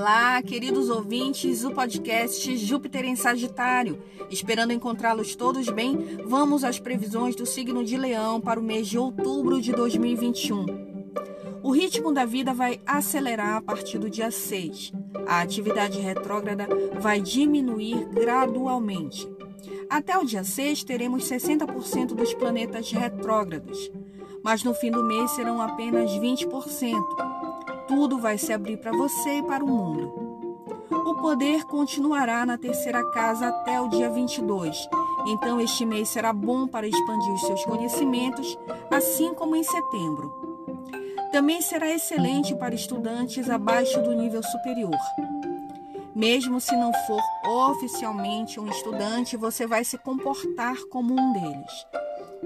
Olá, queridos ouvintes do podcast Júpiter em Sagitário. Esperando encontrá-los todos bem, vamos às previsões do signo de Leão para o mês de outubro de 2021. O ritmo da vida vai acelerar a partir do dia 6. A atividade retrógrada vai diminuir gradualmente. Até o dia 6, teremos 60% dos planetas retrógrados, mas no fim do mês serão apenas 20%. Tudo vai se abrir para você e para o mundo. O poder continuará na terceira casa até o dia 22, então este mês será bom para expandir os seus conhecimentos, assim como em setembro. Também será excelente para estudantes abaixo do nível superior. Mesmo se não for oficialmente um estudante, você vai se comportar como um deles.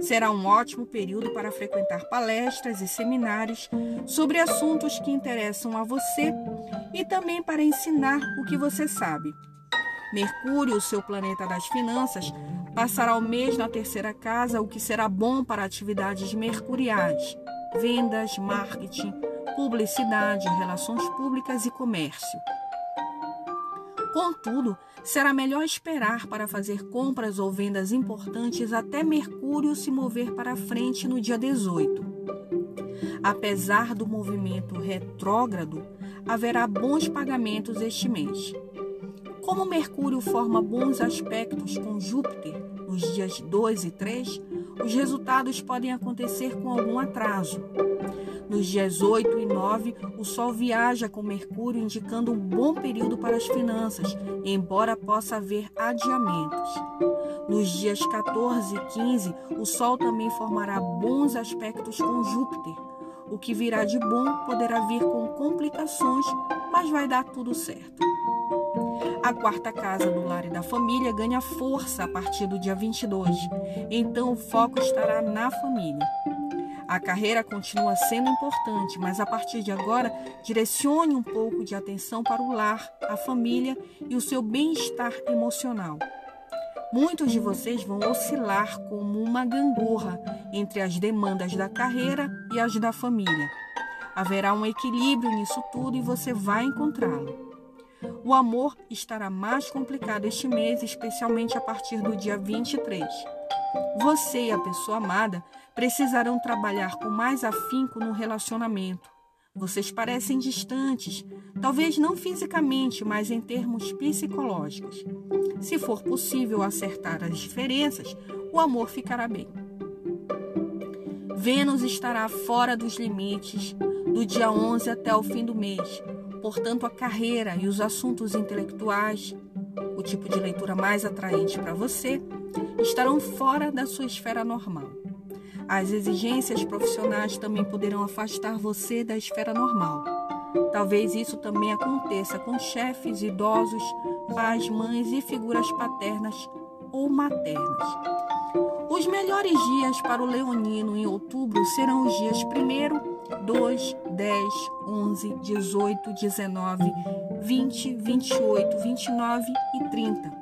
Será um ótimo período para frequentar palestras e seminários sobre assuntos que interessam a você e também para ensinar o que você sabe. Mercúrio, seu planeta das finanças, passará o mês na terceira casa, o que será bom para atividades mercuriais, vendas, marketing, publicidade, relações públicas e comércio. Contudo, será melhor esperar para fazer compras ou vendas importantes até Mercúrio se mover para frente no dia 18. Apesar do movimento retrógrado, haverá bons pagamentos este mês. Como Mercúrio forma bons aspectos com Júpiter nos dias 2 e 3, os resultados podem acontecer com algum atraso. Nos dias 8 e 9, o Sol viaja com Mercúrio, indicando um bom período para as finanças, embora possa haver adiamentos. Nos dias 14 e 15, o Sol também formará bons aspectos com Júpiter. O que virá de bom poderá vir com complicações, mas vai dar tudo certo. A quarta casa do lar e da família ganha força a partir do dia 22, então o foco estará na família. A carreira continua sendo importante, mas a partir de agora, direcione um pouco de atenção para o lar, a família e o seu bem-estar emocional. Muitos de vocês vão oscilar como uma gangorra entre as demandas da carreira e as da família. Haverá um equilíbrio nisso tudo e você vai encontrá-lo. O amor estará mais complicado este mês, especialmente a partir do dia 23. Você e a pessoa amada precisarão trabalhar com mais afinco no relacionamento. Vocês parecem distantes, talvez não fisicamente, mas em termos psicológicos. Se for possível acertar as diferenças, o amor ficará bem. Vênus estará fora dos limites do dia 11 até o fim do mês. Portanto, a carreira e os assuntos intelectuais, o tipo de leitura mais atraente para você, estarão fora da sua esfera normal. As exigências profissionais também poderão afastar você da esfera normal. Talvez isso também aconteça com chefes, idosos, pais, mães e figuras paternas ou maternas. Os melhores dias para o leonino em outubro serão os dias 1º, 2, 10, 11, 18, 19, 20, 28, 29 e 30.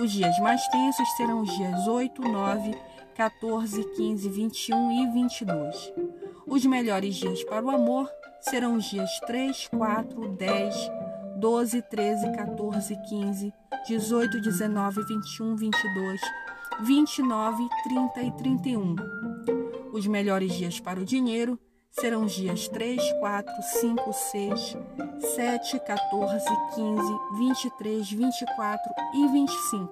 Os dias mais tensos serão os dias 8, 9, 14, 15, 21 e 22. Os melhores dias para o amor serão os dias 3, 4, 10, 12, 13, 14, 15, 18, 19, 21, 22, 29, 30 e 31. Os melhores dias para o dinheiro serão os dias 3, 4, 5, 6, 7, 14, 15, 23, 24 e 25.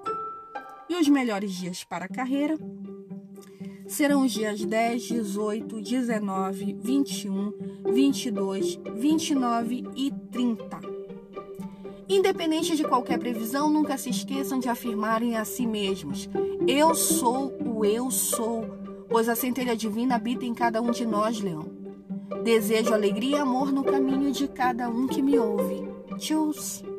E os melhores dias para a carreira serão os dias 10, 18, 19, 21, 22, 29 e 30. Independente de qualquer previsão, nunca se esqueçam de afirmarem a si mesmos: eu sou o eu sou, pois a centelha divina habita em cada um de nós, Leão. Desejo alegria e amor no caminho de cada um que me ouve. Tchau!